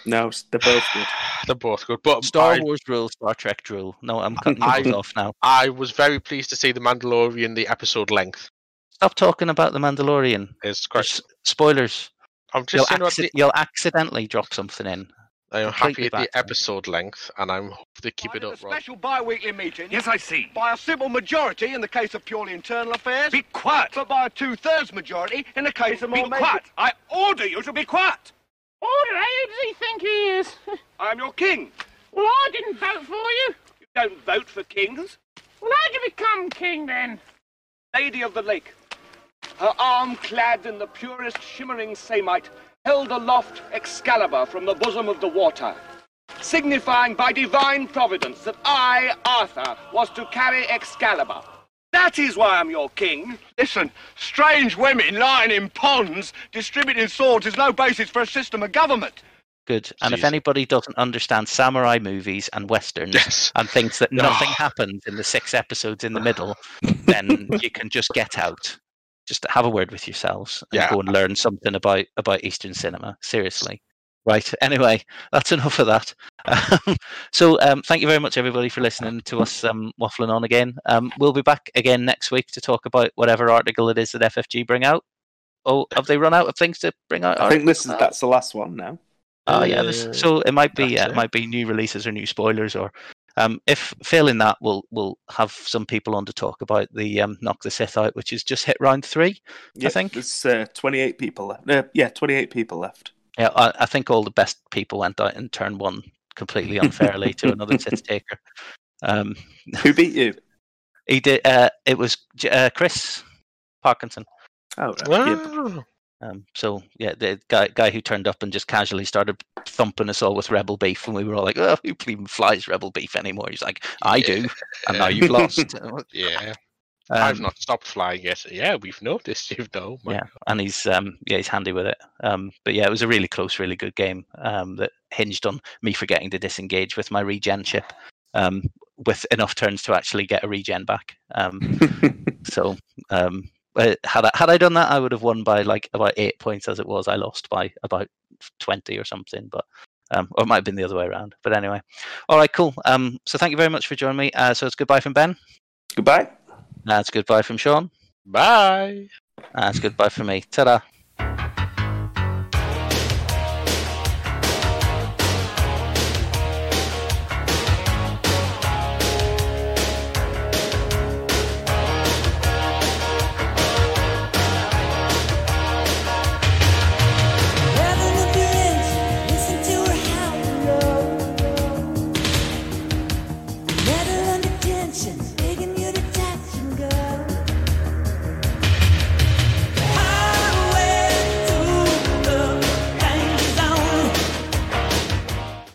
No, they're both good. They're both good. But Star I, Wars rule, Star Trek rule. No, I'm cutting those off now. I was very pleased to see the Mandalorian, the episode length. Stop talking about the Mandalorian. It's quite... spoilers. I'm just you'll, acci- the... you'll accidentally drop something in. I am happy at the episode length, and I'm hoping they keep it up, Rob. A special bi-weekly meeting. Yes, I see. By a simple majority in the case of purely internal affairs. Be quiet. But by a two-thirds majority in the case of more... Be quiet. I order you to be quiet. Order? Who does he think he is? I'm your king. Well, I didn't vote for you. You don't vote for kings. Well, how'd you become king, then? Lady of the Lake. Her arm clad in the purest shimmering samite, held aloft Excalibur from the bosom of the water, signifying by divine providence that I, Arthur, was to carry Excalibur. That is why I'm your king. Listen, strange women lying in ponds distributing swords is no basis for a system of government. Good. And Jeez. If anybody doesn't understand samurai movies and westerns yes. and thinks that nothing oh. happens in the six episodes in the middle, then you can just get out. Just have a word with yourselves and yeah. go and learn something about, about Eastern cinema. Seriously. Right. Anyway, that's enough of that. Um, so um, thank you very much, everybody, for listening to us um, waffling on again. Um, we'll be back again next week to talk about whatever article it is that F F G bring out. Oh, have they run out of things to bring out? I think this is, that's the last one now. Oh, yeah. This, so it might be uh, it might be new releases or new spoilers or... Um, if failing that, we'll we'll have some people on to talk about the um, Knock the Sith Out, which has just hit round three. Yeah, I think there's uh, twenty-eight people left. Uh, yeah, twenty-eight people left. Yeah, I, I think all the best people went out in turn one completely unfairly to another Sith Taker. Um, Who beat you? He did. Uh, it was uh, Chris Parkinson. Oh, right. Wow. Yeah. Um, so, yeah, the guy guy who turned up and just casually started thumping us all with Rebel Beef, and we were all like, oh, who even flies Rebel Beef anymore? He's like, I yeah. do, and now you've lost. Yeah. Um, I've not stopped flying yet. Yeah, we've noticed you, though. My yeah, God. And he's um, yeah he's handy with it. Um, but, yeah, it was a really close, really good game um, that hinged on me forgetting to disengage with my regen chip um, with enough turns to actually get a regen back. Um, so... Um, Uh, had I, had I done that, I would have won by like about eight points as it was. I lost by about twenty or something, but um, or it might have been the other way around. But anyway, all right, cool. Um, so thank you very much for joining me. Uh, so it's goodbye from Ben. Goodbye. That's uh, goodbye from Sean. Bye. That's uh, goodbye from me. Ta-da. Attention.